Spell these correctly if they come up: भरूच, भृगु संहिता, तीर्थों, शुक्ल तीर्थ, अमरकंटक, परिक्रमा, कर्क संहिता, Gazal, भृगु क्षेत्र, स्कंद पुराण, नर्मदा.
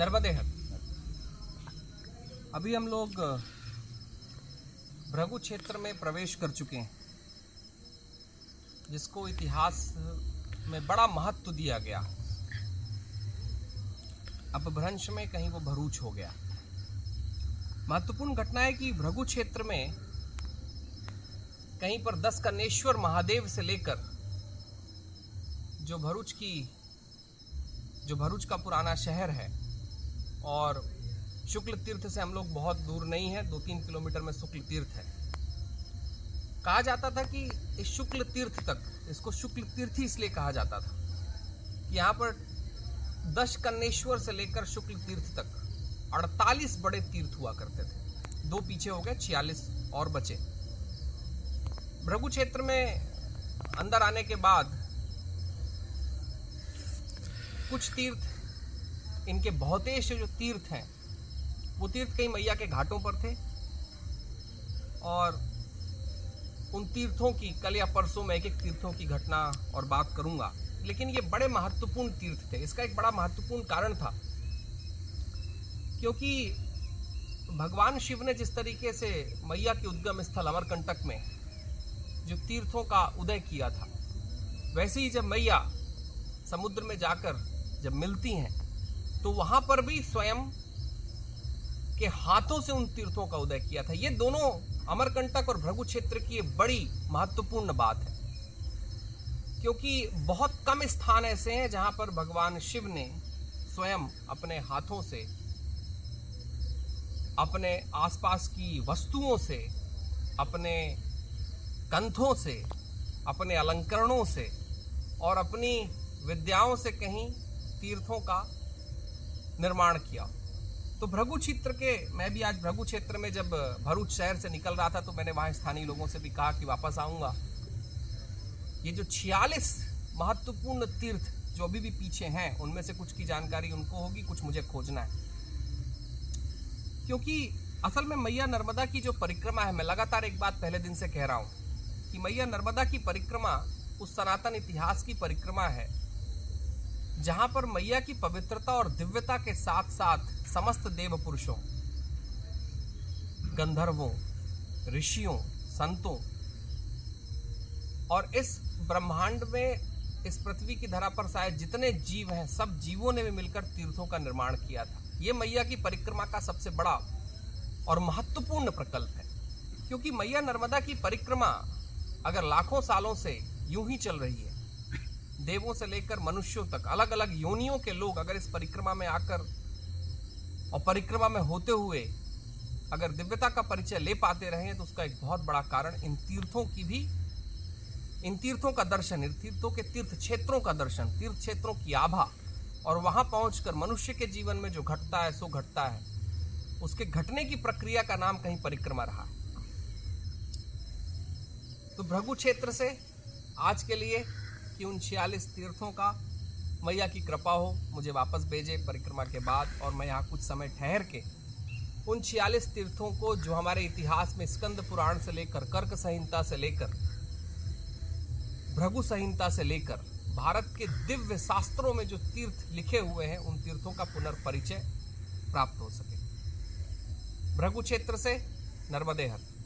नर्मदा है। अभी हम लोग भृगु क्षेत्र में प्रवेश कर चुके हैं, जिसको इतिहास में बड़ा महत्व दिया गया। अपभ्रंश में कहीं वो भरूच हो गया। महत्वपूर्ण घटना है कि भृगु क्षेत्र में कहीं पर 10 का नेश्वर महादेव से लेकर जो भरूच का पुराना शहर है, और शुक्ल तीर्थ से हम लोग बहुत दूर नहीं है, 2-3 किलोमीटर में शुक्ल तीर्थ है। कहा जाता था कि इस शुक्ल तीर्थ तक, इसको शुक्ल तीर्थ ही इसलिए कहा जाता था कि यहाँ पर 10 कन्नेश्वर से लेकर शुक्ल तीर्थ तक 48 बड़े तीर्थ हुआ करते थे। 2 पीछे हो गए, 46 और बचे। भृगु क्षेत्र में अंदर आने के बाद कुछ तीर्थ, इनके बहुतेश जो तीर्थ हैं, वो तीर्थ कई मैया के घाटों पर थे, और उन तीर्थों की कल या परसों में एक तीर्थों की घटना और बात करूंगा। लेकिन ये बड़े महत्वपूर्ण तीर्थ थे। इसका एक बड़ा महत्वपूर्ण कारण था, क्योंकि भगवान शिव ने जिस तरीके से मैया के उद्गम स्थल अमरकंटक में जो तीर्थों का उदय किया था, वैसे ही जब मैया समुद्र में जाकर जब मिलती हैं तो वहाँ पर भी स्वयं के हाथों से उन तीर्थों का उदय किया था। ये दोनों, अमरकंटक और भृगु क्षेत्र की, ये बड़ी महत्वपूर्ण बात है, क्योंकि बहुत कम स्थान ऐसे हैं जहां पर भगवान शिव ने स्वयं अपने हाथों से, अपने आसपास की वस्तुओं से, अपने कंठों से, अपने अलंकरणों से और अपनी विद्याओं से कहीं तीर्थों का निर्माण किया। तो भृगु क्षेत्र के, मैं भी आज भृगु क्षेत्र में जब भरूच शहर से निकल रहा था तो मैंने वहाँ स्थानीय लोगों से भी कहा कि वापस आऊँगा। ये जो 46 महत्वपूर्ण तीर्थ जो अभी भी पीछे हैं, उनमें से कुछ की जानकारी उनको होगी, कुछ मुझे खोजना है, क्योंकि असल में मैया नर्मदा की जो परिक्रमा है, मैं लगातार एक बात पहले दिन से कह रहा हूँ कि मैया नर्मदा की परिक्रमा उस सनातन इतिहास की परिक्रमा है जहाँ पर मैया की पवित्रता और दिव्यता के साथ साथ समस्त देव पुरुषों, गंधर्वों, ऋषियों, संतों और इस ब्रह्मांड में, इस पृथ्वी की धरा पर शायद जितने जीव हैं, सब जीवों ने भी मिलकर तीर्थों का निर्माण किया था। ये मैया की परिक्रमा का सबसे बड़ा और महत्वपूर्ण प्रकल्प है, क्योंकि मैया नर्मदा की परिक्रमा अगर लाखों सालों से यूं ही चल रही है, देवों से लेकर मनुष्यों तक, अलग अलग योनियों के लोग अगर इस परिक्रमा में आकर और परिक्रमा में होते हुए अगर दिव्यता का परिचय ले पाते रहे, तो उसका एक बहुत बड़ा कारण इन तीर्थों का दर्शन, इन तीर्थों के तीर्थ क्षेत्रों का दर्शन, तीर्थ क्षेत्रों की आभा, और वहाँ पहुँचकर मनुष्य के जीवन में जो घटता है सो घटता है, उसके घटने की प्रक्रिया का नाम कहीं परिक्रमा रहा। तो भृगु क्षेत्र से आज के लिए कि उन 46 तीर्थों का मैया की कृपा हो, मुझे वापस भेजे परिक्रमा के बाद, और मैं यहाँ कुछ समय ठहर के उन 46 तीर्थों को जो हमारे इतिहास में स्कंद पुराण से लेकर, कर्क संहिता से लेकर, भृगु संहिता से लेकर भारत के दिव्य शास्त्रों में जो तीर्थ लिखे हुए हैं, उन तीर्थों का पुनर्परिचय प्राप्त हो सके। भृगु क्षेत्र से नर्मदा।